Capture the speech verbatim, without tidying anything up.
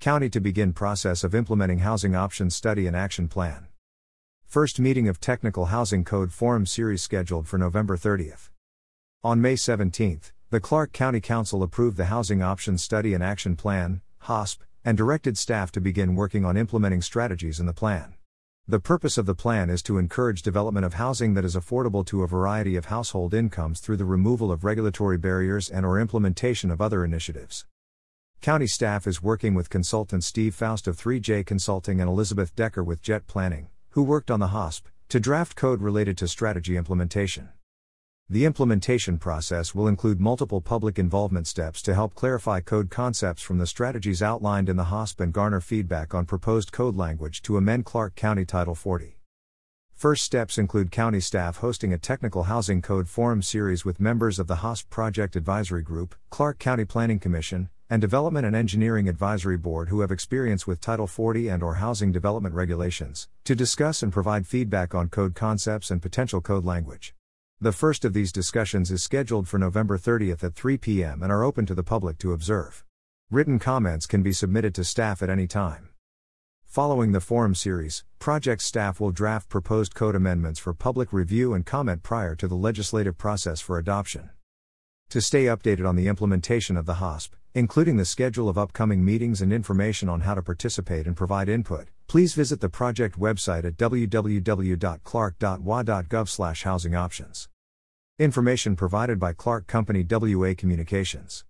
County to begin process of implementing Housing Options Study and Action Plan. First meeting of Technical Housing Code Forum Series scheduled for November thirtieth. On May seventeenth, the Clark County Council approved the Housing Options Study and Action Plan, H O S P, and directed staff to begin working on implementing strategies in the plan. The purpose of the plan is to encourage development of housing that is affordable to a variety of household incomes through the removal of regulatory barriers and/or implementation of other initiatives. County staff is working with consultants Steve Faust of three J Consulting and Elizabeth Decker with Jet Planning, who worked on the H O S P, to draft code related to strategy implementation. The implementation process will include multiple public involvement steps to help clarify code concepts from the strategies outlined in the H O S P and garner feedback on proposed code language to amend Clark County Title forty. First steps include county staff hosting a Technical Housing Code Forum series with members of the H O S P Project Advisory Group, Clark County Planning Commission, and Development and Engineering Advisory Board who have experience with Title forty and/or housing development regulations, to discuss and provide feedback on code concepts and potential code language. The first of these discussions is scheduled for November thirtieth at three p.m. and are open to the public to observe. Written comments can be submitted to staff at any time. Following the forum series, project staff will draft proposed code amendments for public review and comment prior to the legislative process for adoption. To stay updated on the implementation of the H O S P, including the schedule of upcoming meetings and information on how to participate and provide input, please visit the project website at w w w dot clark dot w a dot gov slash housing options. Information provided by Clark Company W A Communications.